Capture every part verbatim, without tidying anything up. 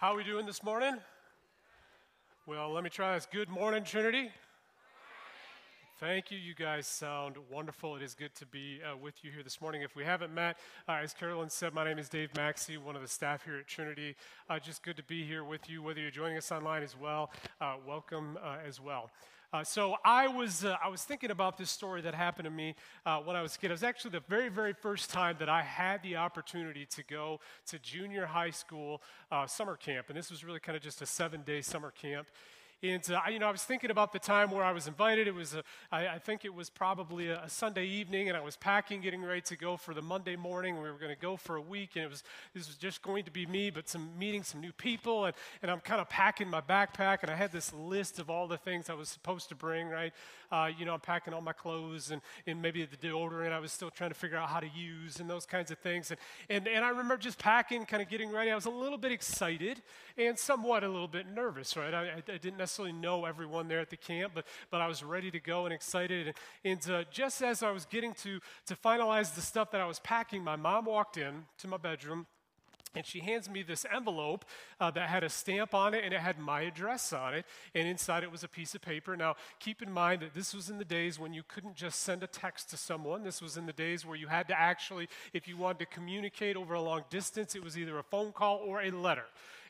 How are we doing this morning? Well, let me try this. Good morning, Trinity. Thank you. You guys sound wonderful. It is good to be uh, with you here this morning. If we haven't met, uh, as Carolyn said, my name is Dave Maxey, one of the staff here at Trinity. Uh, just good to be here with you. Whether you're joining us online as well, uh, welcome uh, as well. Uh, so I was uh, I was thinking about this story that happened to me uh, when I was a kid. It was actually the very, very first time that I had the opportunity to go to junior high school uh, summer camp. And this was really kind of just a seven-day summer camp. And, uh, you know, I was thinking about the time where I was invited. It was, a, I, I think it was probably a, a Sunday evening, and I was packing, getting ready to go for the Monday morning. We were going to go for a week, and it was this was just going to be me, but some meeting some new people, and, and I'm kind of packing my backpack, and I had this list of all the things I was supposed to bring, right? Uh, you know, I'm packing all my clothes, and, and maybe the deodorant I was still trying to figure out how to use, and those kinds of things. And, and, and I remember just packing, kind of getting ready. I was a little bit excited and somewhat a little bit nervous, right? I, I, I didn't necessarily know everyone there at the camp, but but I was ready to go and excited. And, and uh, just as I was getting to to finalize the stuff that I was packing, my mom walked in to my bedroom, and she hands me this envelope uh, that had a stamp on it, and it had my address on it, and inside it was a piece of paper. Now, keep in mind that this was in the days when you couldn't just send a text to someone. This was in the days where you had to actually, if you wanted to communicate over a long distance, it was either a phone call or a letter.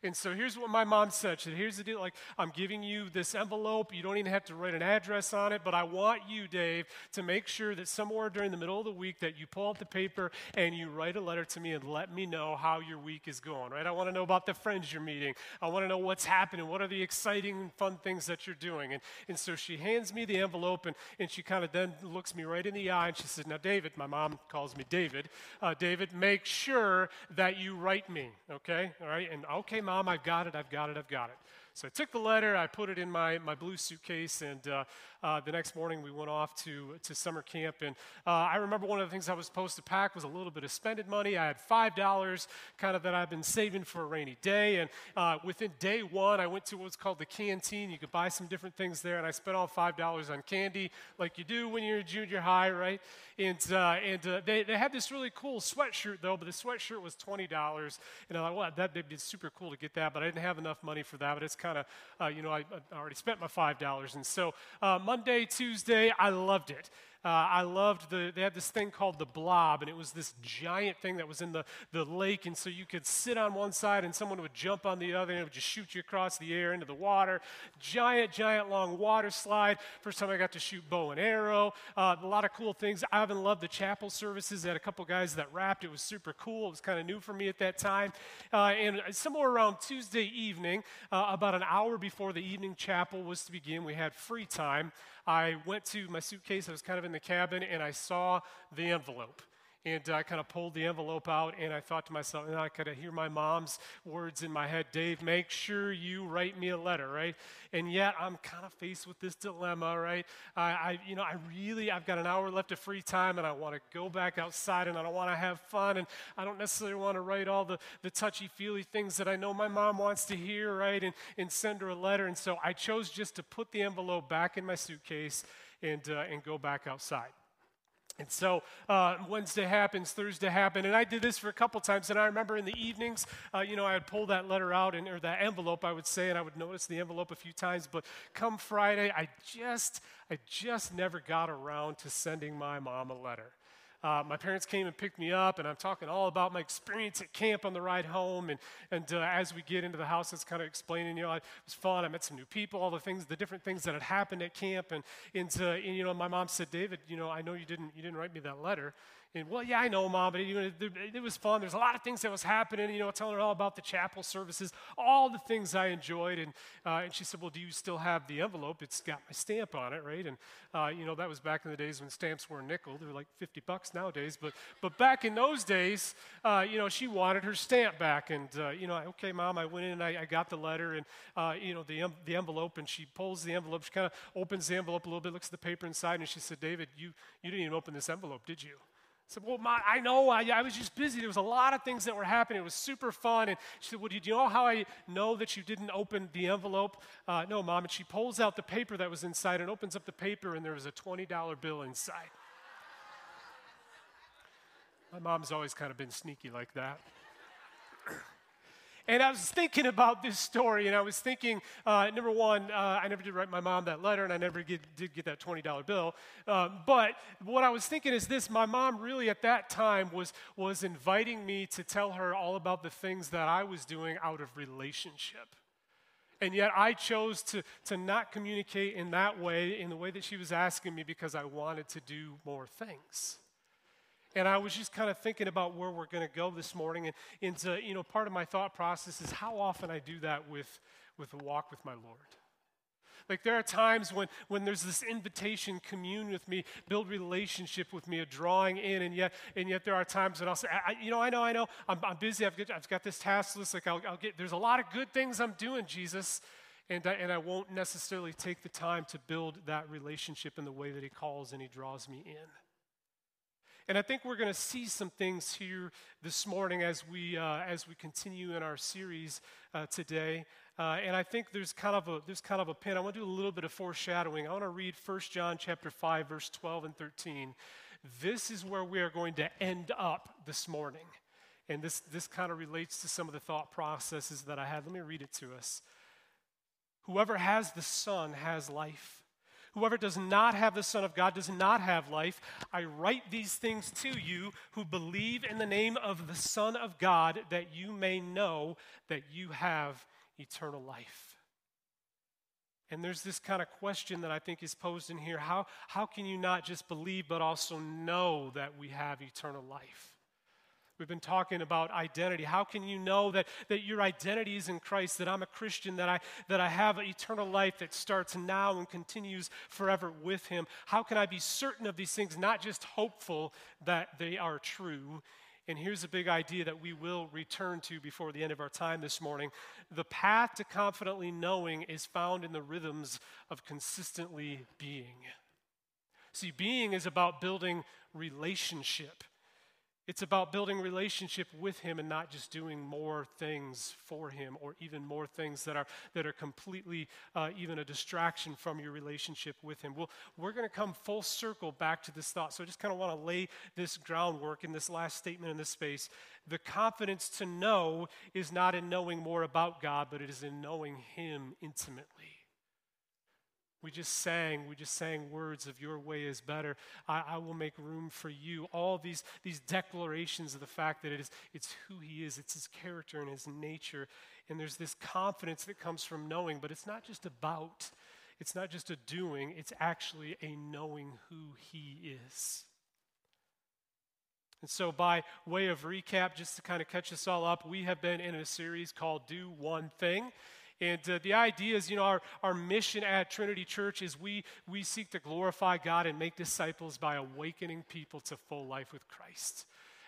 And so here's what my mom said. She said, here's the deal. Like, I'm giving you this envelope. You don't even have to write an address on it, but I want you, Dave, to make sure that somewhere during the middle of the week that you pull out the paper and you write a letter to me and let me know how your week is going, right? I want to know about the friends you're meeting. I want to know what's happening. What are the exciting and fun things that you're doing? And, and so she hands me the envelope, and, and she kind of then looks me right in the eye, and she says, now, David, my mom calls me David, uh, David, make sure that you write me, okay? All right? And okay, Mom, I've got it, I've got it, I've got it. So I took the letter, I put it in my, my blue suitcase, and uh, uh, the next morning we went off to, to summer camp. And uh, I remember one of the things I was supposed to pack was a little bit of spended money. I had five dollars kind of that I've been saving for a rainy day. And uh, within day one, I went to what's called the canteen. You could buy some different things there, and I spent all five dollars on candy like you do when you're in junior high, right? And uh, and uh, they, they had this really cool sweatshirt, though, but the sweatshirt was twenty dollars. And I thought, well, that would be super cool to get that, but I didn't have enough money for that. But it's kind Kind of, uh, you know, I, I already spent my five dollars. And so uh, Monday, Tuesday, I loved it. Uh, I loved the, they had this thing called the blob, and it was this giant thing that was in the, the lake, and so you could sit on one side and someone would jump on the other and it would just shoot you across the air into the water. Giant, giant long water slide. First time I got to shoot bow and arrow. Uh, a lot of cool things. I even loved the chapel services. I had a couple guys that rapped. It was super cool. It was kind of new for me at that time. Uh, and somewhere around Tuesday evening, uh, about an hour before the evening chapel was to begin, we had free time. I went to my suitcase. I was kind of in the cabin, and I saw the envelope. And I kind of pulled the envelope out, and I thought to myself, and I kind of hear my mom's words in my head, Dave, make sure you write me a letter, right? And yet I'm kind of faced with this dilemma, right? I, I you know, I really, I've got an hour left of free time, and I want to go back outside, and I don't want to have fun, and I don't necessarily want to write all the, the touchy-feely things that I know my mom wants to hear, right, and, and send her a letter. And so I chose just to put the envelope back in my suitcase and uh, and go back outside. And so uh, Wednesday happens, Thursday happened, and I did this for a couple times, and I remember in the evenings, uh, you know, I would pull that letter out, and, or that envelope, I would say, and I would notice the envelope a few times, but come Friday, I just, I just never got around to sending my mom a letter. Uh, my parents came and picked me up, and I'm talking all about my experience at camp on the ride home, and, and uh, as we get into the house, it's kind of explaining, you know, it was fun, I met some new people, all the things, the different things that had happened at camp, and, and, uh, and you know, my mom said, David, you know, I know you didn't, you didn't write me that letter. And, well, yeah, I know, Mom, but it, it, it was fun. There's a lot of things that was happening, you know, telling her all about the chapel services, all the things I enjoyed. And uh, and she said, well, do you still have the envelope? It's got my stamp on it, right? And, uh, you know, that was back in the days when stamps were a nickel. They were like fifty bucks nowadays. But but back in those days, uh, you know, she wanted her stamp back. And, uh, you know, okay, Mom, I went in and I, I got the letter and, uh, you know, the, the envelope. And she pulls the envelope. She kind of opens the envelope a little bit, looks at the paper inside. And she said, David, you, you didn't even open this envelope, did you? I said, well, Ma, I know, I, I was just busy. There was a lot of things that were happening. It was super fun. And she said, well, do you know how I know that you didn't open the envelope? Uh, no, Mom. And she pulls out the paper that was inside and opens up the paper, and there was a twenty dollar bill inside. My mom's always kind of been sneaky like that. And I was thinking about this story, and I was thinking, uh, number one, uh, I never did write my mom that letter, and I never get, did get that twenty dollar bill. Uh, but what I was thinking is this: my mom really at that time was, was inviting me to tell her all about the things that I was doing out of relationship. And yet I chose to, to not communicate in that way, in the way that she was asking me, because I wanted to do more things. And I was just kind of thinking about where we're going to go this morning. And into, you know, part of my thought process is how often I do that with, with the walk with my Lord. Like, there are times when, when there's this invitation, commune with me, build relationship with me, a drawing in, and yet and yet there are times when I'll say, I, you know, I know, I know, I'm, I'm busy, I've got, I've got this task list, like I'll, I'll get, there's a lot of good things I'm doing, Jesus, and I, and I won't necessarily take the time to build that relationship in the way that He calls and He draws me in. And I think we're going to see some things here this morning as we uh, as we continue in our series uh, today. Uh, and I think there's kind of a there's kind of a pin. I want to do a little bit of foreshadowing. I want to read First John chapter five, verse twelve and thirteen. This is where we are going to end up this morning, and this this kind of relates to some of the thought processes that I had. Let me read it to us. Whoever has the Son has life. Whoever does not have the Son of God does not have life. I write these things to you who believe in the name of the Son of God, that you may know that you have eternal life. And there's this kind of question that I think is posed in here. How, how can you not just believe but also know that we have eternal life? We've been talking about identity. How can you know that, that your identity is in Christ, that I'm a Christian, that I, that I have an eternal life that starts now and continues forever with Him? How can I be certain of these things, not just hopeful that they are true? And here's a big idea that we will return to before the end of our time this morning. The path to confidently knowing is found in the rhythms of consistently being. See, being is about building relationship. It's about building relationship with Him and not just doing more things for Him, or even more things that are that are completely uh, even a distraction from your relationship with Him. Well, we're going to come full circle back to this thought, so I just kind of want to lay this groundwork in this last statement in this space. The confidence to know is not in knowing more about God, but it is in knowing Him intimately. We just sang, we just sang words of "Your way is better." I, I will make room for you. All these, these declarations of the fact that it is, it's who He is, it's His character and His nature. And there's this confidence that comes from knowing, but it's not just about, it's not just a doing, it's actually a knowing who He is. And so, by way of recap, just to kind of catch us all up, we have been in a series called Do One Thing. And uh, the idea is, you know, our, our mission at Trinity Church is we, we seek to glorify God and make disciples by awakening people to full life with Christ.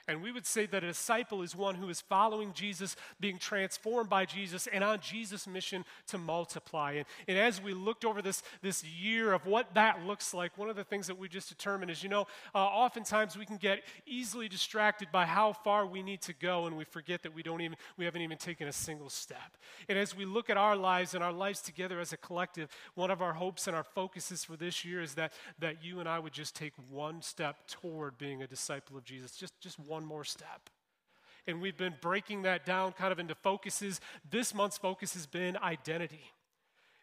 And we would say that a disciple is one who is following Jesus, being transformed by Jesus, and on Jesus' mission to multiply. And, and as we looked over this, this year of what that looks like, one of the things that we just determined is, you know, uh, oftentimes we can get easily distracted by how far we need to go, and we forget that we don't even we haven't even taken a single step. And as we look at our lives and our lives together as a collective, one of our hopes and our focuses for this year is that that you and I would just take one step toward being a disciple of Jesus, just just one. One more step. And we've been breaking that down kind of into focuses. This month's focus has been identity.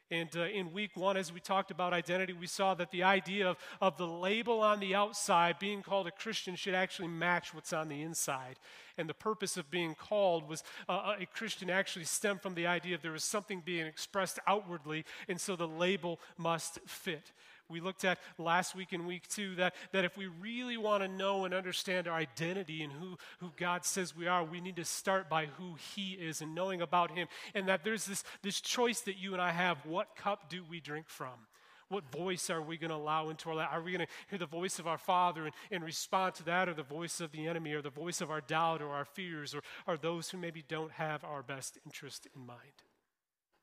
And uh, in week one, as we talked about identity, we saw that the idea of, of the label on the outside, being called a Christian, should actually match what's on the inside. And the purpose of being called was uh, a Christian actually stemmed from the idea of there was something being expressed outwardly, and so the label must fit. We looked at last week in week two that, that if we really want to know and understand our identity and who, who God says we are, we need to start by who He is and knowing about Him, and that there's this, this choice that you and I have. What cup do we drink from? What voice are we going to allow into our life? Are we going to hear the voice of our Father and, and respond to that, or the voice of the enemy, or the voice of our doubt or our fears, or, or those who maybe don't have our best interest in mind?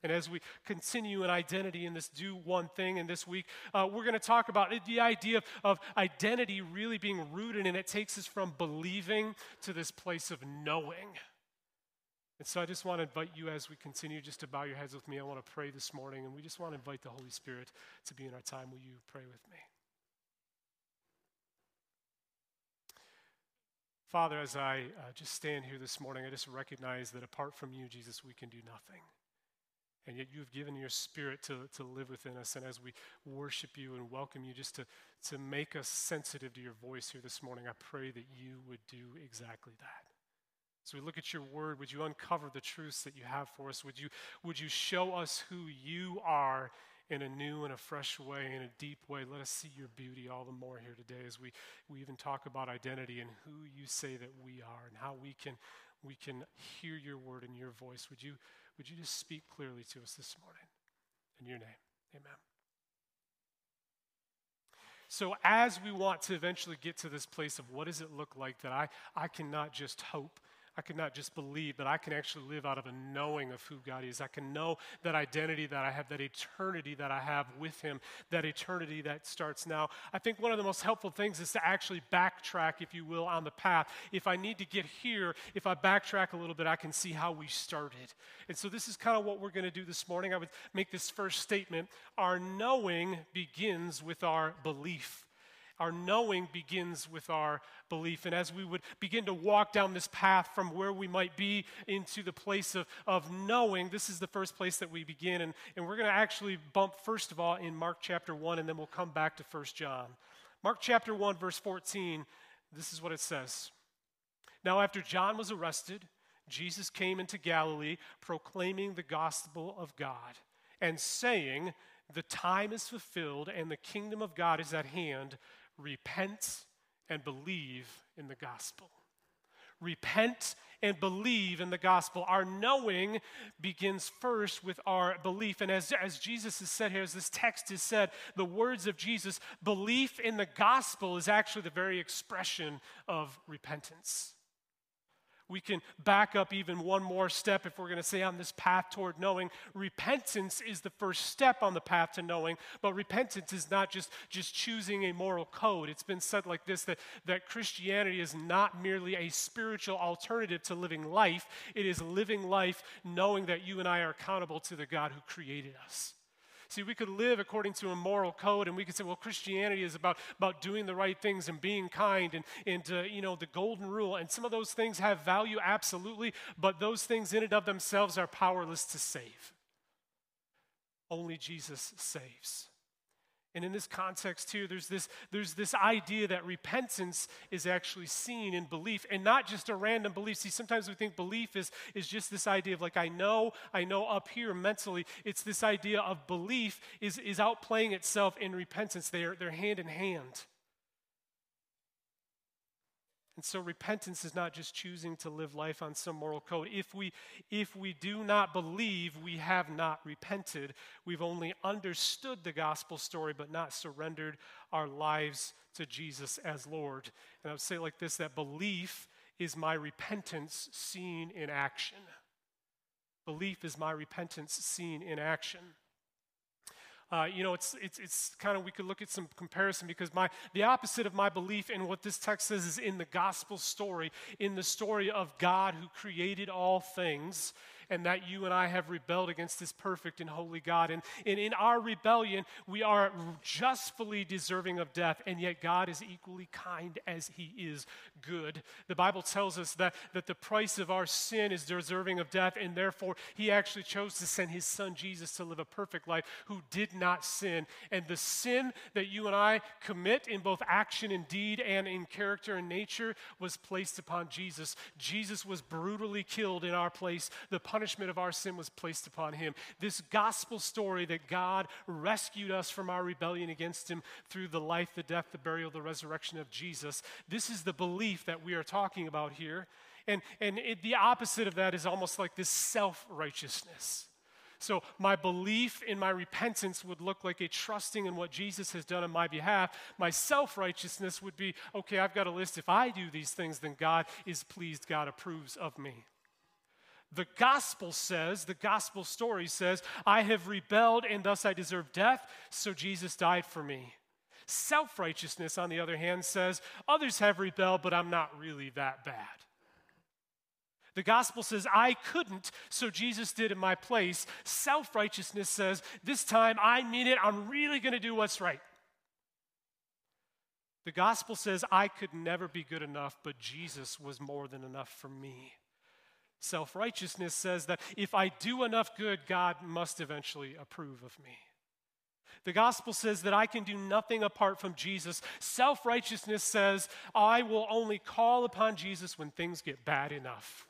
And as we continue in identity in this Do One Thing, and this week, uh, we're going to talk about it, the idea of, of identity really being rooted, and it takes us from believing to this place of knowing. And so I just want to invite you, as we continue, just to bow your heads with me. I want to pray this morning, and we just want to invite the Holy Spirit to be in our time. Will you pray with me? Father, as I uh, just stand here this morning, I just recognize that apart from you, Jesus, we can do nothing. And yet you've given your spirit to, to live within us. And as we worship you and welcome you, just to, to make us sensitive to your voice here this morning, I pray that you would do exactly that. As we look at your word, would you uncover the truths that you have for us? Would you, would you show us who you are in a new and a fresh way, in a deep way? Let us see your beauty all the more here today as we, we even talk about identity and who you say that we are and how we can we can hear your word and your voice. Would you Would you just speak clearly to us this morning? In your name, amen. So as we want to eventually get to this place of what does it look like that I, I cannot just hope, I cannot just believe, but I can actually live out of a knowing of who God is. I can know that identity that I have, that eternity that I have with him, that eternity that starts now. I think one of the most helpful things is to actually backtrack, if you will, on the path. If I need to get here, if I backtrack a little bit, I can see how we started. And so this is kind of what we're going to do this morning. I would make this first statement. Our knowing begins with our belief. Our knowing begins with our belief. And as we would begin to walk down this path from where we might be into the place of, of knowing, this is the first place that we begin. And, and we're going to actually bump, first of all, in Mark chapter one, and then we'll come back to First John. Mark chapter one, verse fourteen, this is what it says. Now, after John was arrested, Jesus came into Galilee, proclaiming the gospel of God and saying, "The time is fulfilled and the kingdom of God is at hand. Repent and believe in the gospel." Repent and believe in the gospel. Our knowing begins first with our belief. And as, as Jesus is said here, as this text is said, the words of Jesus, belief in the gospel is actually the very expression of repentance. We can back up even one more step if we're going to say on this path toward knowing. Repentance is the first step on the path to knowing, but repentance is not just, just choosing a moral code. It's been said like this, that, that Christianity is not merely a spiritual alternative to living life. It is living life knowing that you and I are accountable to the God who created us. See, we could live according to a moral code, and we could say, well, Christianity is about, about doing the right things and being kind and, and uh, you know, the golden rule. And some of those things have value, absolutely, but those things in and of themselves are powerless to save. Only Jesus saves. And in this context here, there's this, there's this idea that repentance is actually seen in belief, and not just a random belief. See, sometimes we think belief is, is just this idea of like, I know, I know up here mentally. It's this idea of belief is, is outplaying itself in repentance. They are, they're hand in hand. And so repentance is not just choosing to live life on some moral code. If we, if we do not believe, we have not repented. We've only understood the gospel story, but not surrendered our lives to Jesus as Lord. And I would say it like this, that belief is my repentance seen in action. Belief is my repentance seen in action. Uh, you know, it's it's it's kind of, we could look at some comparison, because my the opposite of my belief in what this text says is in the gospel story, in the story of God who created all things, and that you and I have rebelled against this perfect and holy God. And, and in our rebellion, we are justfully deserving of death, and yet God is equally kind as he is good. The Bible tells us that, that the price of our sin is deserving of death, and therefore he actually chose to send his son Jesus to live a perfect life, who did not sin. And the sin that you and I commit in both action and deed and in character and nature was placed upon Jesus. Jesus was brutally killed in our place. The punishment of our sin was placed upon him. This gospel story that God rescued us from our rebellion against him through the life, the death, the burial, the resurrection of Jesus. This is the belief that we are talking about here. And, and it, the opposite of that is almost like this self-righteousness. So my belief in my repentance would look like a trusting in what Jesus has done on my behalf. My self-righteousness would be, okay, I've got a list. If I do these things, then God is pleased, God approves of me. The gospel says, the gospel story says, I have rebelled and thus I deserve death, so Jesus died for me. Self-righteousness, on the other hand, says, others have rebelled, but I'm not really that bad. The gospel says, I couldn't, so Jesus did in my place. Self-righteousness says, this time I mean it, I'm really going to do what's right. The gospel says I could never be good enough, but Jesus was more than enough for me. Self-righteousness says that if I do enough good, God must eventually approve of me. The gospel says that I can do nothing apart from Jesus. Self-righteousness says I will only call upon Jesus when things get bad enough.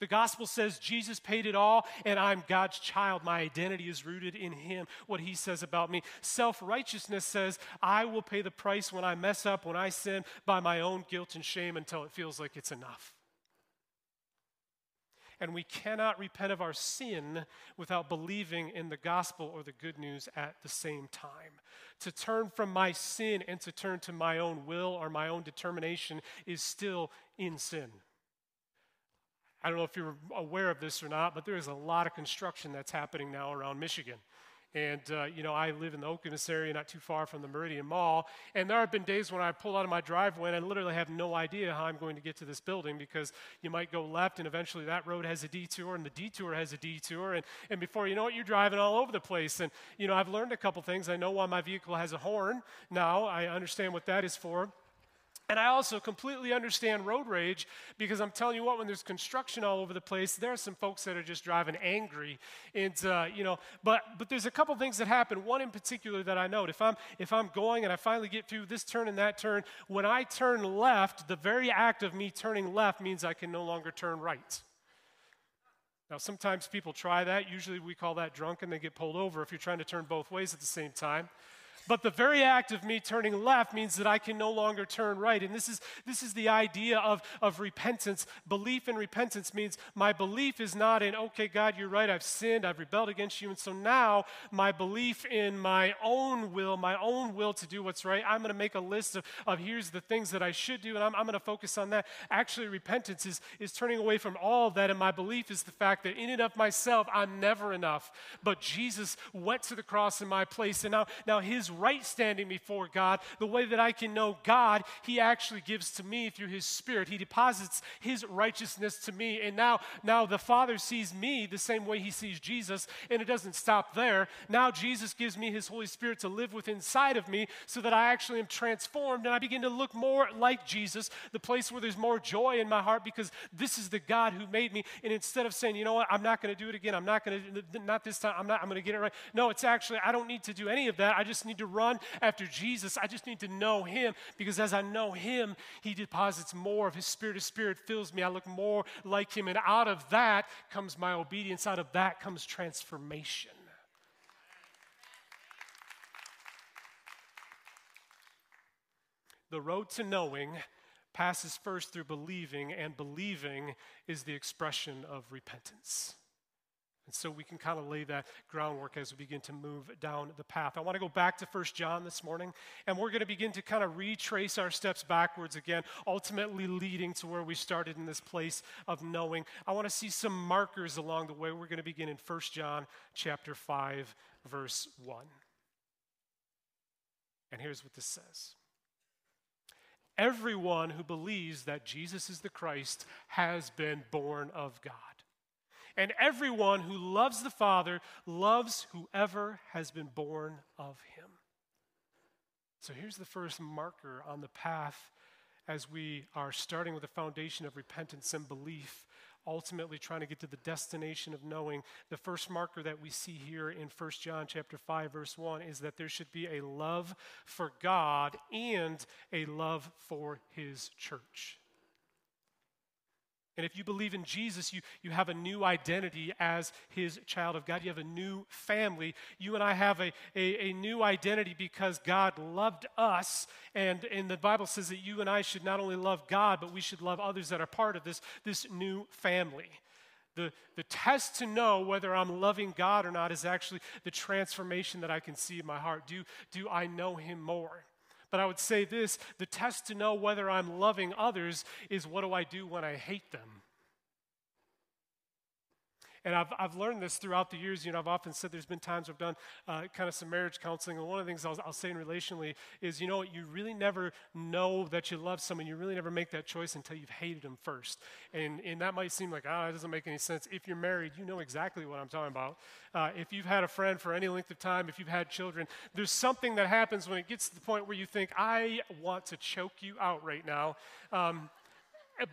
The gospel says Jesus paid it all, and I'm God's child. My identity is rooted in him, what he says about me. Self-righteousness says I will pay the price when I mess up, when I sin, by my own guilt and shame until it feels like it's enough. And we cannot repent of our sin without believing in the gospel or the good news at the same time. To turn from my sin and to turn to my own will or my own determination is still in sin. I don't know if you're aware of this or not, but there is a lot of construction that's happening now around Michigan. And, uh, you know, I live in the Oakness area, not too far from the Meridian Mall, and there have been days when I pull out of my driveway and I literally have no idea how I'm going to get to this building, because you might go left and eventually that road has a detour and the detour has a detour, and, and before you know it, you're driving all over the place. And, you know, I've learned a couple things. I know why my vehicle has a horn now. I understand what that is for. And I also completely understand road rage, because I'm telling you what, when there's construction all over the place, there are some folks that are just driving angry. And, uh, you know, but but there's a couple things that happen. One in particular that I note, if I'm, if I'm going and I finally get through this turn and that turn, when I turn left, the very act of me turning left means I can no longer turn right. Now, sometimes people try that. Usually we call that drunk, and they get pulled over if you're trying to turn both ways at the same time. But the very act of me turning left means that I can no longer turn right. And this is this is the idea of, of repentance. Belief in repentance means my belief is not in, okay, God, you're right, I've sinned, I've rebelled against you. And so now my belief in my own will, my own will to do what's right, I'm going to make a list of, of here's the things that I should do, and I'm, I'm going to focus on that. Actually, repentance is, is turning away from all of that, and my belief is the fact that in and of myself, I'm never enough. But Jesus went to the cross in my place, and now, now his right standing before God, the way that I can know God, he actually gives to me through his Spirit. He deposits his righteousness to me, and now, now the Father sees me the same way he sees Jesus, and it doesn't stop there. Now Jesus gives me his Holy Spirit to live with inside of me, so that I actually am transformed, and I begin to look more like Jesus, the place where there's more joy in my heart, because this is the God who made me. And instead of saying, you know what, I'm not going to do it again, I'm not going to, not this time, I'm not, I'm going to get it right. No, it's actually, I don't need to do any of that. I just need to run after Jesus. I just need to know him, because as I know him, he deposits more of his Spirit. His Spirit fills me. I look more like him, and out of that comes my obedience. Out of that comes transformation. The road to knowing passes first through believing, and believing is the expression of repentance. And so we can kind of lay that groundwork as we begin to move down the path. I want to go back to First John this morning, and we're going to begin to kind of retrace our steps backwards again, ultimately leading to where we started in this place of knowing. I want to see some markers along the way. We're going to begin in First John chapter five, verse one. And here's what this says. Everyone who believes that Jesus is the Christ has been born of God. And everyone who loves the Father loves whoever has been born of him. So here's the first marker on the path as we are starting with the foundation of repentance and belief, ultimately trying to get to the destination of knowing. The first marker that we see here in First John chapter five, verse one, is that there should be a love for God and a love for his church. And if you believe in Jesus, you, you have a new identity as his child of God. You have a new family. You and I have a, a, a new identity because God loved us. And, and the Bible says that you and I should not only love God, but we should love others that are part of this, this new family. The, the test to know whether I'm loving God or not is actually the transformation that I can see in my heart. Do, do I know him more? But I would say this, the test to know whether I'm loving others is what do I do when I hate them? And I've, I've learned this throughout the years. You know, I've often said there's been times I've done uh, kind of some marriage counseling, and one of the things I'll, I'll say in relationally is, you know what, you really never know that you love someone. You really never make that choice until you've hated them first. And, and that might seem like, ah, oh, that doesn't make any sense. If you're married, you know exactly what I'm talking about. Uh, if you've had a friend for any length of time, if you've had children, there's something that happens when it gets to the point where you think, I want to choke you out right now. Um,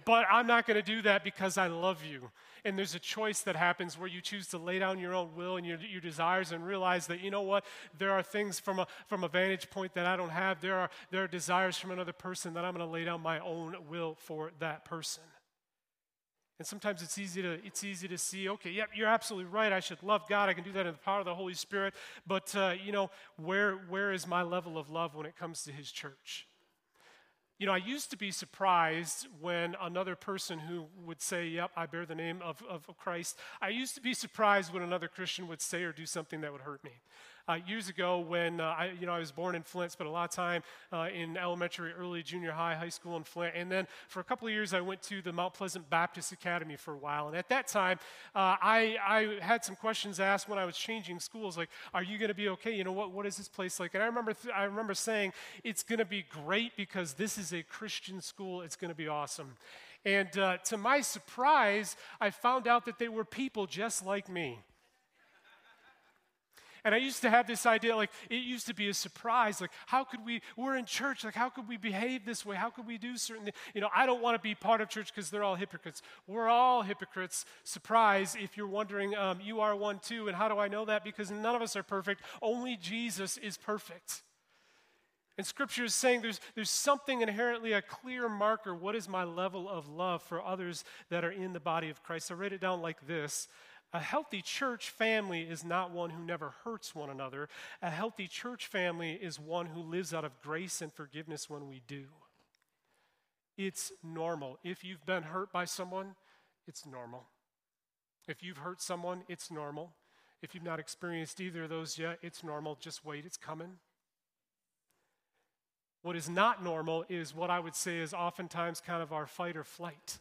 But I'm not going to do that because I love you. And there's a choice that happens where you choose to lay down your own will and your, your desires and realize that, you know what, there are things from a, from a vantage point that I don't have. There are, there are desires from another person that I'm going to lay down my own will for that person. And sometimes it's easy to it's easy to see, okay, yep, you're absolutely right. I should love God. I can do that in the power of the Holy Spirit. But, uh, you know, where where is my level of love when it comes to His church? You know, I used to be surprised when another person who would say, yep, I bear the name of, of Christ, I used to be surprised when another Christian would say or do something that would hurt me. Uh, years ago when, uh, I, you know, I was born in Flint, spent a lot of time uh, in elementary, early junior high, high school in Flint, and then for a couple of years I went to the Mount Pleasant Baptist Academy for a while, and at that time uh, I, I had some questions asked when I was changing schools, like, are you going to be okay? You know, what, what is this place like? And I remember, th- I remember saying, it's going to be great because this is a Christian school, it's going to be awesome. And uh, to my surprise, I found out that they were people just like me. And I used to have this idea, like, it used to be a surprise, like, how could we, we're in church, like, how could we behave this way? How could we do certain things? You know, I don't want to be part of church because they're all hypocrites. We're all hypocrites. Surprise, if you're wondering, um, you are one too, and how do I know that? Because none of us are perfect. Only Jesus is perfect. And Scripture is saying there's, there's something inherently a clear marker. What is my level of love for others that are in the body of Christ? I write it down like this. A healthy church family is not one who never hurts one another. A healthy church family is one who lives out of grace and forgiveness when we do. It's normal. If you've been hurt by someone, it's normal. If you've hurt someone, it's normal. If you've not experienced either of those yet, it's normal. Just wait, it's coming. What is not normal is what I would say is oftentimes kind of our fight or flight.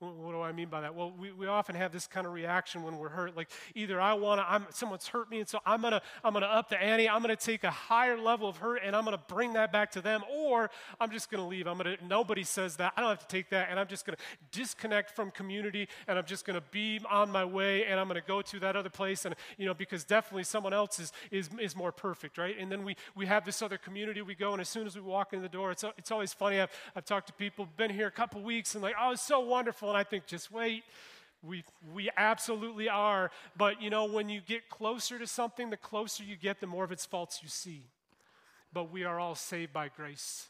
What do I mean by that? Well, we, we often have this kind of reaction when we're hurt. Like either I wanna, I'm, someone's hurt me, and so I'm gonna, I'm gonna up the ante. I'm gonna take a higher level of hurt, and I'm gonna bring that back to them. Or I'm just gonna leave. I'm gonna. Nobody says that. I don't have to take that, and I'm just gonna disconnect from community, and I'm just gonna be on my way, and I'm gonna go to that other place, and you know, because definitely someone else is is, is more perfect, right? And then we we have this other community we go, and as soon as we walk in the door, it's it's always funny. I've I've talked to people, been here a couple weeks, and like, oh, it's so wonderful. And I think, just wait, we we absolutely are. But, you know, when you get closer to something, the closer you get, the more of its faults you see. But we are all saved by grace.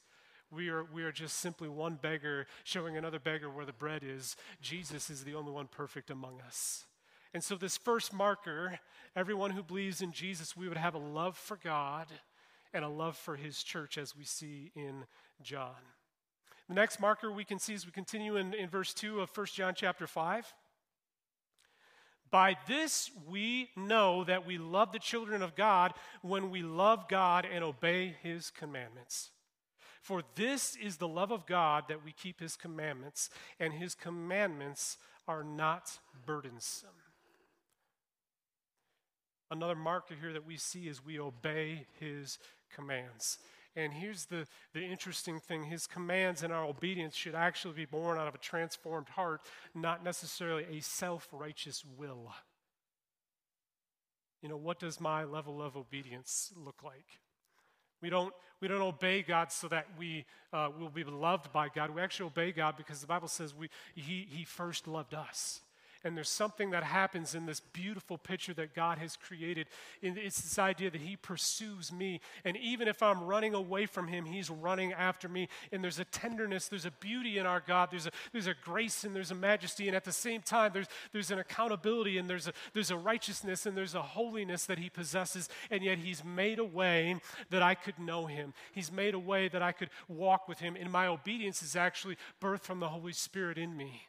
We are, we are just simply one beggar showing another beggar where the bread is. Jesus is the only one perfect among us. And so this first marker, everyone who believes in Jesus, we would have a love for God and a love for His church, as we see in John. The next marker we can see as we continue in, in verse two of First John chapter five. By this we know that we love the children of God when we love God and obey His commandments. For this is the love of God, that we keep His commandments, and His commandments are not burdensome. Another marker here that we see is we obey His commands. And here's the, the interesting thing. His commands and our obedience should actually be born out of a transformed heart, not necessarily a self-righteous will. You know, what does my level of obedience look like? We don't, we don't obey God so that we uh, will be loved by God. We actually obey God because the Bible says we, he, he first loved us. And there's something that happens in this beautiful picture that God has created. It's this idea that He pursues me. And even if I'm running away from Him, He's running after me. And there's a tenderness, there's a beauty in our God, there's a, there's a grace and there's a majesty. And at the same time, there's, there's an accountability and there's a, there's a righteousness and there's a holiness that He possesses. And yet He's made a way that I could know Him. He's made a way that I could walk with Him. And my obedience is actually birthed from the Holy Spirit in me.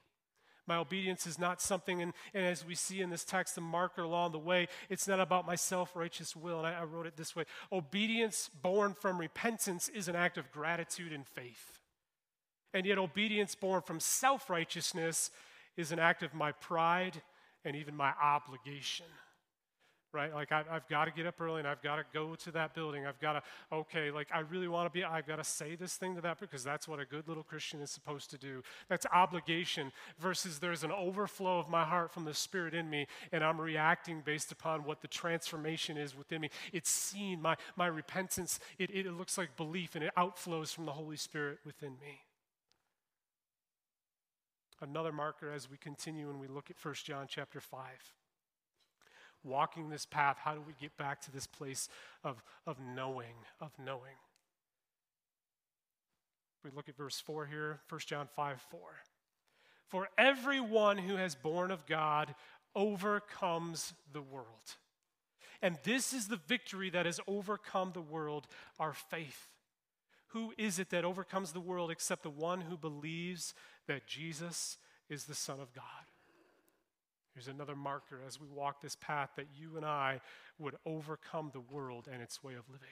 My obedience is not something, and, and as we see in this text, the marker along the way, it's not about my self-righteous will, and I, I wrote it this way. Obedience born from repentance is an act of gratitude and faith. And yet obedience born from self-righteousness is an act of my pride and even my obligation, right? Like, I, I've got to get up early, and I've got to go to that building. I've got to, okay, like, I really want to be, I've got to say this thing to that, because that's what a good little Christian is supposed to do. That's obligation, versus there's an overflow of my heart from the Spirit in me, and I'm reacting based upon what the transformation is within me. It's seen, my, my repentance, it, it looks like belief, and it outflows from the Holy Spirit within me. Another marker as we continue and we look at First John chapter five. Walking this path, how do we get back to this place of, of knowing, of knowing? We look at verse four here, First John five, four. For everyone who has born of God overcomes the world. And this is the victory that has overcome the world, our faith. Who is it that overcomes the world except the one who believes that Jesus is the Son of God? Here's another marker as we walk this path that you and I would overcome the world and its way of living.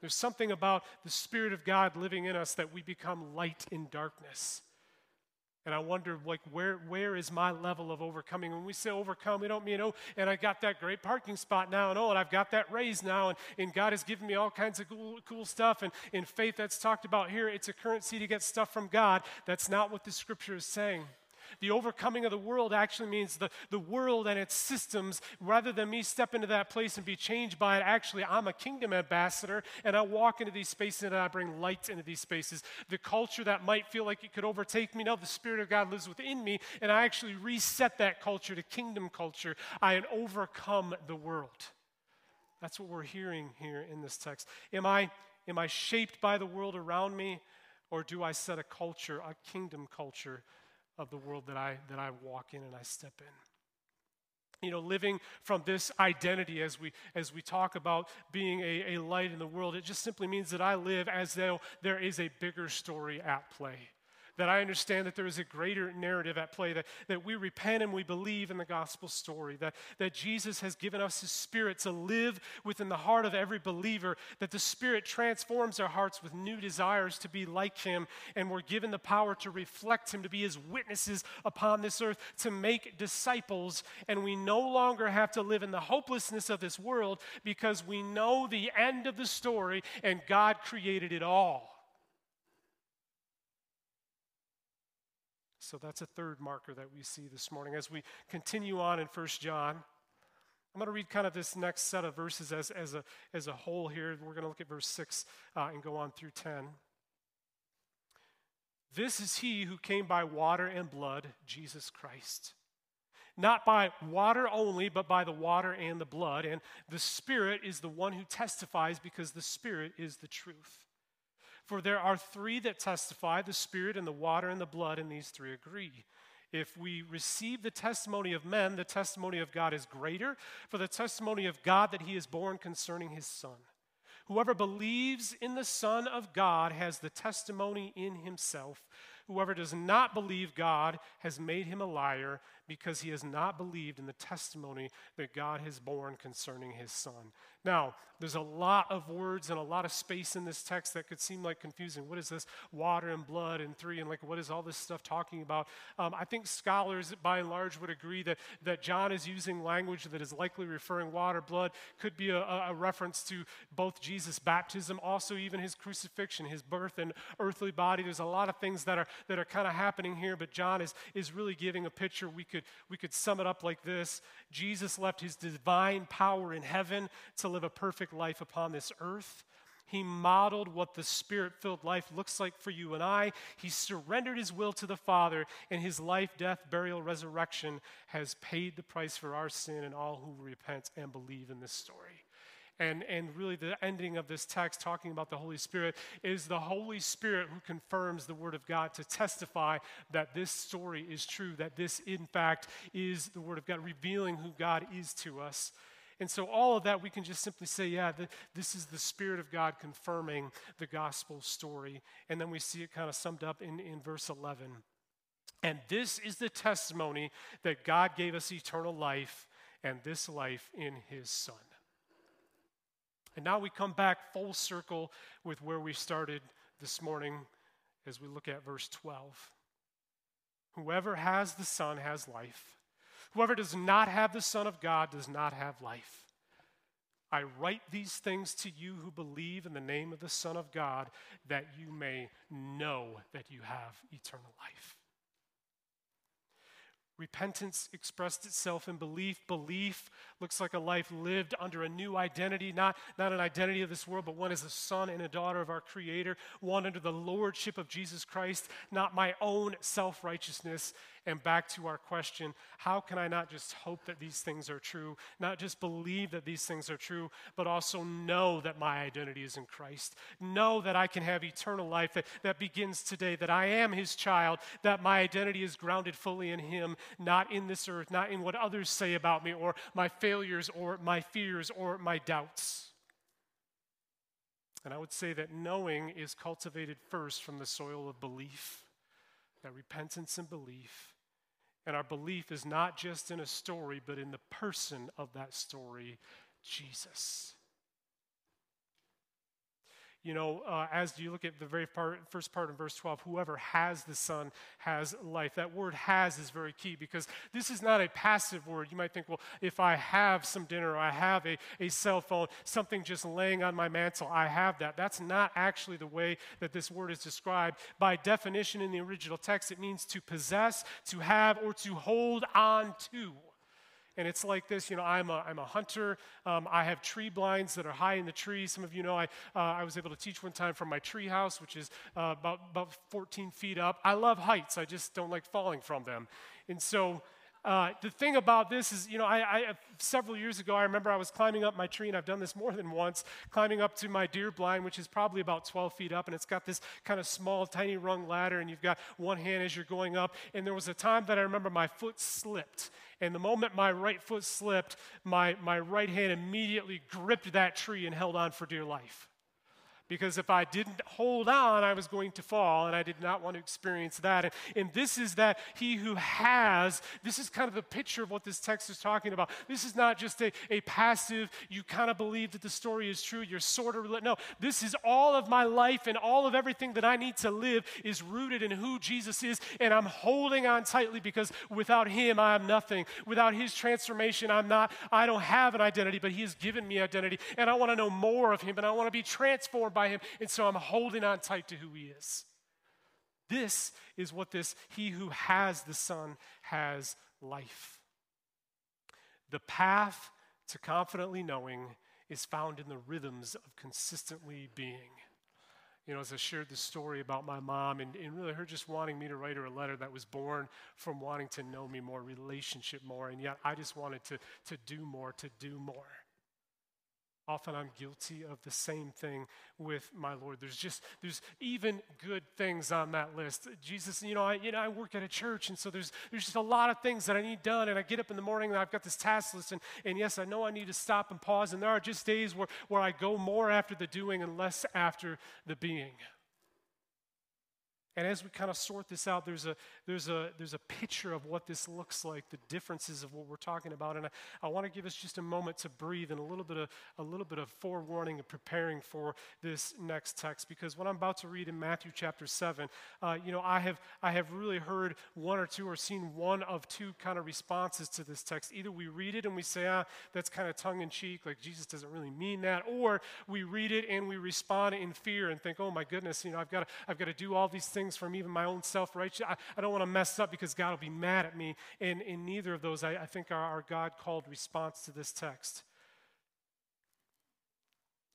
There's something about the Spirit of God living in us that we become light in darkness. And I wonder, like, where, where is my level of overcoming? When we say overcome, we don't mean, oh, and I got that great parking spot now, and oh, and I've got that raise now, and, and God has given me all kinds of cool, cool stuff, and in faith that's talked about here, it's a currency to get stuff from God. That's not what the Scripture is saying. The overcoming of the world actually means the, the world and its systems, rather than me step into that place and be changed by it, actually I'm a kingdom ambassador, and I walk into these spaces and I bring light into these spaces. The culture that might feel like it could overtake me, no, the Spirit of God lives within me, and I actually reset that culture to kingdom culture. I overcome the world. That's what we're hearing here in this text. Am I, am I shaped by the world around me, or do I set a culture, a kingdom culture, of the world that I that I walk in and I step in? You know, living from this identity as we as we talk about being a, a light in the world, it just simply means that I live as though there is a bigger story at play, that I understand that there is a greater narrative at play, that, that we repent and we believe in the gospel story, that, that Jesus has given us His Spirit to live within the heart of every believer, that the Spirit transforms our hearts with new desires to be like Him, and we're given the power to reflect Him, to be His witnesses upon this earth, to make disciples, and we no longer have to live in the hopelessness of this world, because we know the end of the story, and God created it all. So that's a third marker that we see this morning. As we continue on in First John, I'm going to read kind of this next set of verses as, as, a, as a whole here. We're going to look at verse six uh, and go on through ten. This is He who came by water and blood, Jesus Christ. Not by water only, but by the water and the blood. And the Spirit is the one who testifies, because the Spirit is the truth. For there are three that testify, the Spirit and the water and the blood, and these three agree. If we receive the testimony of men, the testimony of God is greater, for the testimony of God that He is born concerning His Son. Whoever believes in the Son of God has the testimony in himself. Whoever does not believe God has made him a liar, because he has not believed in the testimony that God has borne concerning His Son. Now, there's a lot of words and a lot of space in this text that could seem like confusing. What is this water and blood and three, and like, what is all this stuff talking about? Um, I think scholars by and large would agree that, that John is using language that is likely referring water, blood, could be a, a reference to both Jesus' baptism, also even His crucifixion, His birth and earthly body. There's a lot of things that are that are kind of happening here, but John is, is really giving a picture. We could We could sum it up like this. Jesus left His divine power in heaven to live a perfect life upon this earth. He modeled what the Spirit-filled life looks like for you and I. He surrendered His will to the Father, and His life, death, burial, resurrection has paid the price for our sin and all who repent and believe in this story. And, and really the ending of this text talking about the Holy Spirit is the Holy Spirit who confirms the Word of God to testify that this story is true, that this, in fact, is the Word of God, revealing who God is to us. And so all of that, we can just simply say, yeah, th- this is the Spirit of God confirming the gospel story. And then we see it kind of summed up in, in verse eleven. And this is the testimony that God gave us eternal life, and this life in His Son. And now we come back full circle with where we started this morning as we look at verse twelve. Whoever has the Son has life. Whoever does not have the Son of God does not have life. I write these things to you who believe in the name of the Son of God, that you may know that you have eternal life. Repentance expressed itself in belief. Belief looks like a life lived under a new identity, not, not an identity of this world, but one as a son and a daughter of our Creator, one under the lordship of Jesus Christ, not my own self-righteousness. And back to our question, how can I not just hope that these things are true, not just believe that these things are true, but also know that my identity is in Christ, know that I can have eternal life that, that begins today, that I am His child, that my identity is grounded fully in Him, not in this earth, not in what others say about me or my failures or my fears or my doubts. And I would say that knowing is cultivated first from the soil of belief, that repentance and belief, and our belief is not just in a story, but in the person of that story, Jesus. You know, uh, as you look at the very part, first part in verse twelve, whoever has the Son has life. That word has is very key, because this is not a passive word. You might think, well, if I have some dinner, or I have a, a cell phone, something just laying on my mantle, I have that. That's not actually the way that this word is described. By definition in the original text, it means to possess, to have, or to hold on to. And it's like this, you know, I'm a, I'm a hunter. Um, I have tree blinds that are high in the tree. Some of you know I, uh, I was able to teach one time from my tree house, which is uh, about, about fourteen feet up. I love heights. I just don't like falling from them. And so uh, the thing about this is, you know, I, I several years ago, I remember I was climbing up my tree, and I've done this more than once, climbing up to my deer blind, which is probably about twelve feet up, and it's got this kind of small, tiny rung ladder, and you've got one hand as you're going up. And there was a time that I remember my foot slipped. And the moment my right foot slipped, my, my right hand immediately gripped that tree and held on for dear life. Because if I didn't hold on, I was going to fall, and I did not want to experience that. And, and this is that he who has, this is kind of the picture of what this text is talking about. This is not just a, a passive, you kind of believe that the story is true, you're sort of, no, this is all of my life, and all of everything that I need to live is rooted in who Jesus is, and I'm holding on tightly, because without him, I'm nothing. Without his transformation, I'm not, I don't have an identity, but he has given me identity, and I want to know more of him, and I want to be transformed by him, and so I'm holding on tight to who he is. This is what this, he who has the Son has life. The path to confidently knowing is found in the rhythms of consistently being. You know, as I shared the story about my mom and, and really her just wanting me to write her a letter that was born from wanting to know me more, relationship more, and yet I just wanted to, to do more, to do more. Often I'm guilty of the same thing with my Lord. There's just, there's even good things on that list. Jesus, you know, I, you know, I work at a church, and so there's there's just a lot of things that I need done, and I get up in the morning, and I've got this task list, and, and yes, I know I need to stop and pause, and there are just days where, where I go more after the doing and less after the being. And as we kind of sort this out, there's a there's a there's a picture of what this looks like, the differences of what we're talking about. And I, I want to give us just a moment to breathe and a little bit of a little bit of forewarning and preparing for this next text, because what I'm about to read in Matthew chapter seven, uh, you know, I have I have really heard one or two or seen one of two kind of responses to this text. Either we read it and we say, ah, that's kind of tongue in cheek, like Jesus doesn't really mean that, or we read it and we respond in fear and think, oh my goodness, you know, I've got to I've got to do all these things. From even my own self-righteousness. I, I don't want to mess up because God will be mad at me. And in neither of those, I, I think, are our God-called response to this text.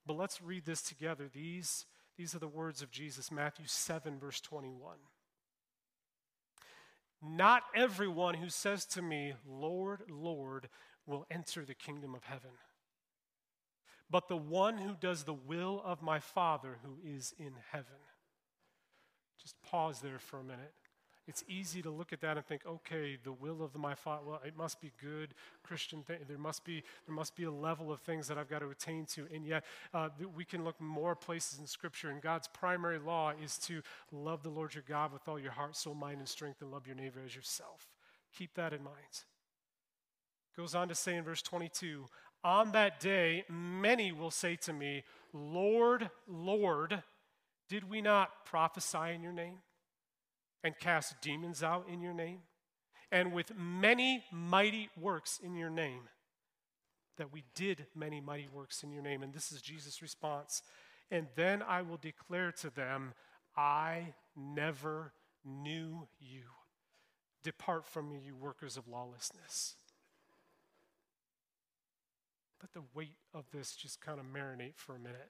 But let's read this together. These, these are the words of Jesus, Matthew seven, verse twenty-one. Not everyone who says to me, Lord, Lord, will enter the kingdom of heaven, but the one who does the will of my Father who is in heaven. Just pause there for a minute. It's easy to look at that and think, okay, the will of my Father, well, it must be good Christian thing. There must be there must be a level of things that I've got to attain to. And yet, uh, we can look more places in Scripture. And God's primary law is to love the Lord your God with all your heart, soul, mind, and strength, and love your neighbor as yourself. Keep that in mind. Goes on to say in verse twenty-two, on that day, many will say to me, Lord, Lord, did we not prophesy in your name and cast demons out in your name and with many mighty works in your name. That we did many mighty works in your name. And this is Jesus' response. And then I will declare to them, I never knew you. Depart from me, you workers of lawlessness. Let the weight of this just kind of marinate for a minute.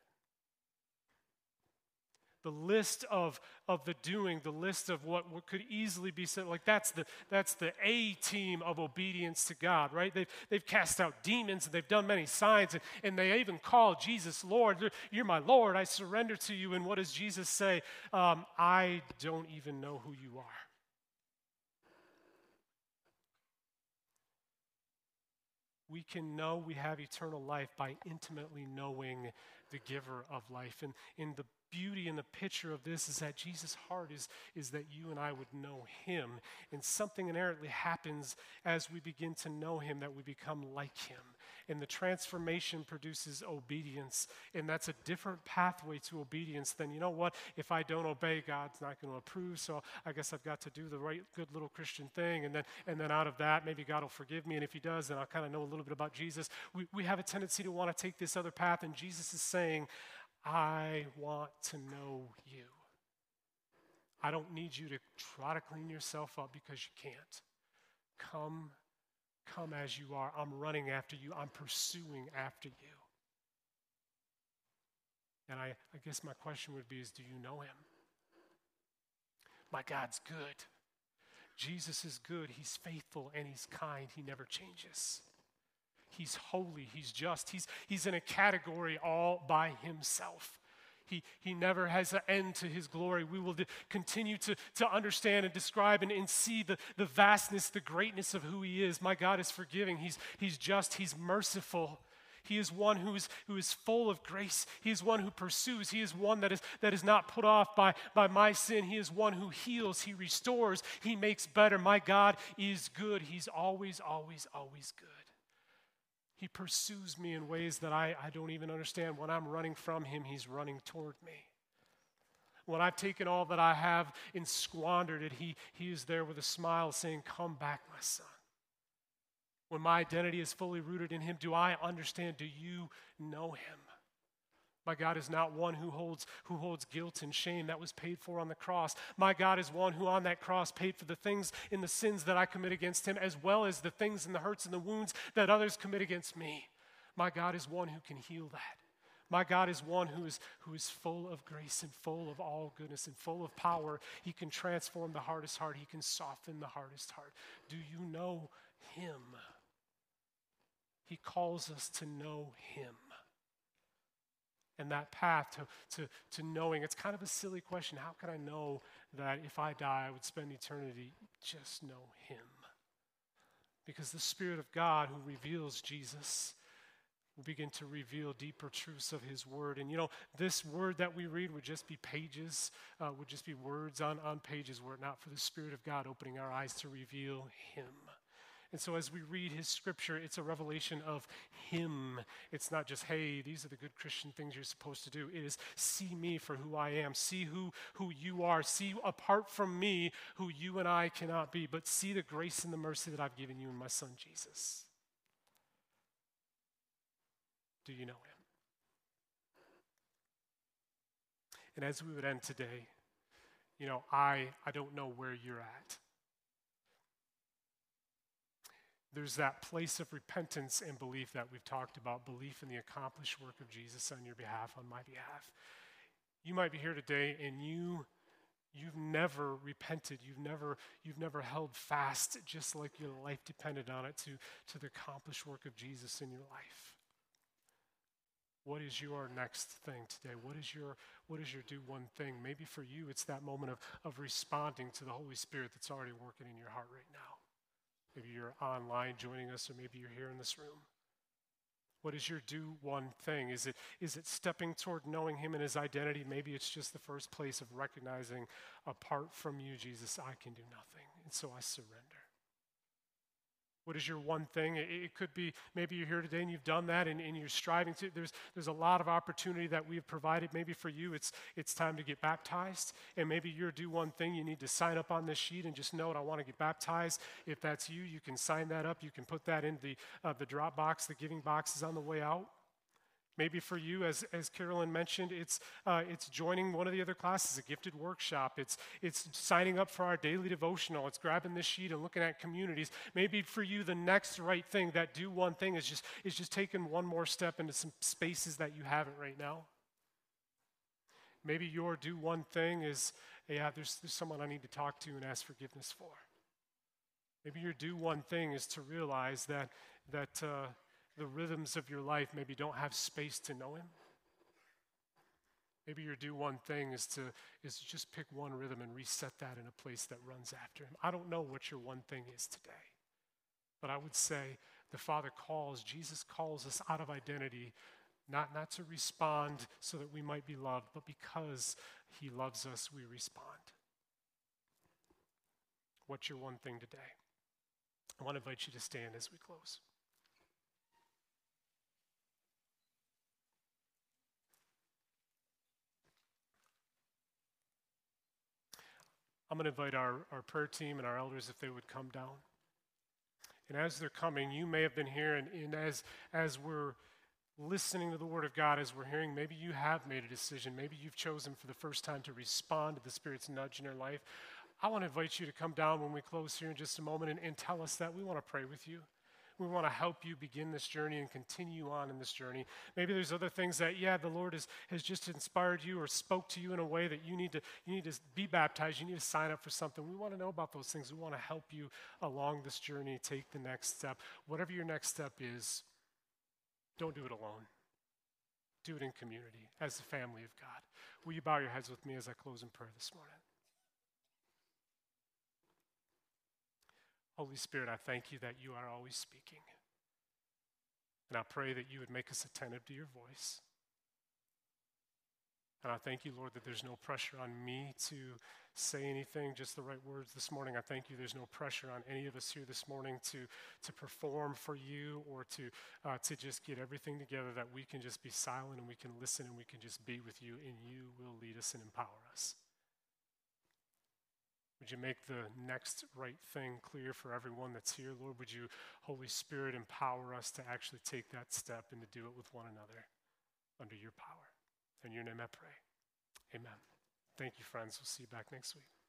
The list of, of the doing, the list of what, what could easily be said, like that's the that's the A team of obedience to God, right? They've, they've cast out demons, and they've done many signs, and, and they even call Jesus Lord. You're my Lord, I surrender to you. And what does Jesus say? Um, I don't even know who you are. We can know we have eternal life by intimately knowing the giver of life. And in the beauty and the picture of this is that Jesus' heart is, is that you and I would know him. And something inherently happens as we begin to know him, that we become like him. And the transformation produces obedience. And that's a different pathway to obedience than, you know what, if I don't obey, God's not going to approve, so I guess I've got to do the right good little Christian thing. And then and then out of that, maybe God will forgive me. And if he does, then I'll kind of know a little bit about Jesus. We, we have a tendency to want to take this other path. And Jesus is saying, I want to know you. I don't need you to try to clean yourself up because you can't. Come, come as you are. I'm running after you. I'm pursuing after you. And I, I guess my question would be is, do you know him? My God's good. Jesus is good. He's faithful and he's kind. He never changes. He's holy, he's just, he's, he's in a category all by himself. He, he never has an end to his glory. We will de- continue to, to understand and describe and, and see the, the vastness, the greatness of who he is. My God is forgiving, he's, he's just, he's merciful. He is one who is, who is full of grace. He is one who pursues. He is one that is, that is not put off by, by my sin. He is one who heals, he restores, he makes better. My God is good. He's always, always, always good. He pursues me in ways that I, I don't even understand. When I'm running from him, he's running toward me. When I've taken all that I have and squandered it, he, he is there with a smile saying, come back, my son. When my identity is fully rooted in him, do I understand? Do you know him? My God is not one who holds, who holds guilt and shame. That was paid for on the cross. My God is one who on that cross paid for the things and the sins that I commit against him, as well as the things and the hurts and the wounds that others commit against me. My God is one who can heal that. My God is one who is, who is full of grace and full of all goodness and full of power. He can transform the hardest heart. He can soften the hardest heart. Do you know him? He calls us to know him. And that path to, to, to knowing, it's kind of a silly question. How can I know that if I die, I would spend eternity? Just know him. Because the Spirit of God who reveals Jesus will begin to reveal deeper truths of his word. And you know, this word that we read would just be pages, uh, would just be words on, on pages were it not for the Spirit of God opening our eyes to reveal him. And so as we read his scripture, it's a revelation of him. It's not just, hey, these are the good Christian things you're supposed to do. It is, see me for who I am. See who, who you are. See apart from me who you and I cannot be. But see the grace and the mercy that I've given you in my son Jesus. Do you know him? And as we would end today, you know, I, I don't know where you're at. There's that place of repentance and belief that we've talked about, belief in the accomplished work of Jesus on your behalf, on my behalf. You might be here today and you, you've never repented. You've never, you've never held fast, just like your life depended on it, to, to the accomplished work of Jesus in your life. What is your next thing today? What is your, what is your do one thing? Maybe for you, it's that moment of, of responding to the Holy Spirit that's already working in your heart right now. Maybe you're online joining us, or maybe you're here in this room. What is your do one thing? Is it is it stepping toward knowing him and his identity? Maybe it's just the first place of recognizing, apart from you, Jesus, I can do nothing, and so I surrender. What is your one thing? It, it could be maybe you're here today and you've done that and, and you're striving to. There's there's a lot of opportunity that we've provided. Maybe for you, it's it's time to get baptized. And maybe you're do one thing. You need to sign up on this sheet and just know it. I want to get baptized. If that's you, you can sign that up. You can put that in the uh, the drop box. The giving box is on the way out. Maybe for you, as, as Carolyn mentioned, it's uh, it's joining one of the other classes, a gifted workshop. It's it's signing up for our daily devotional. It's grabbing this sheet and looking at communities. Maybe for you, the next right thing, that do one thing, is just is just taking one more step into some spaces that you haven't right now. Maybe your do one thing is, yeah, there's, there's someone I need to talk to and ask forgiveness for. Maybe your do one thing is to realize that that. Uh, The rhythms of your life maybe don't have space to know him. Maybe your do one thing is to is to just pick one rhythm and reset that in a place that runs after him. I don't know what your one thing is today, but I would say the Father calls, Jesus calls us out of identity, not, not to respond so that we might be loved, but because he loves us, we respond. What's your one thing today? I want to invite you to stand as we close. I'm going to invite our, our prayer team and our elders if they would come down. And as they're coming, you may have been here, and, and as, as we're listening to the Word of God, as we're hearing, maybe you have made a decision. Maybe you've chosen for the first time to respond to the Spirit's nudge in your life. I want to invite you to come down when we close here in just a moment and, and tell us that. We want to pray with you. We want to help you begin this journey and continue on in this journey. Maybe there's other things that, yeah, the Lord has, has just inspired you or spoke to you in a way that you need to you need to be baptized, you need to sign up for something. We want to know about those things. We want to help you along this journey, take the next step. Whatever your next step is, don't do it alone. Do it in community, as the family of God. Will you bow your heads with me as I close in prayer this morning? Holy Spirit, I thank you that you are always speaking. And I pray that you would make us attentive to your voice. And I thank you, Lord, that there's no pressure on me to say anything, just the right words this morning. I thank you there's no pressure on any of us here this morning to, to perform for you or to, uh, to just get everything together, that we can just be silent and we can listen and we can just be with you, and you will lead us and empower us. Would you make the next right thing clear for everyone that's here, Lord? Would you, Holy Spirit, empower us to actually take that step and to do it with one another under your power. In your name I pray. Amen. Thank you, friends. We'll see you back next week.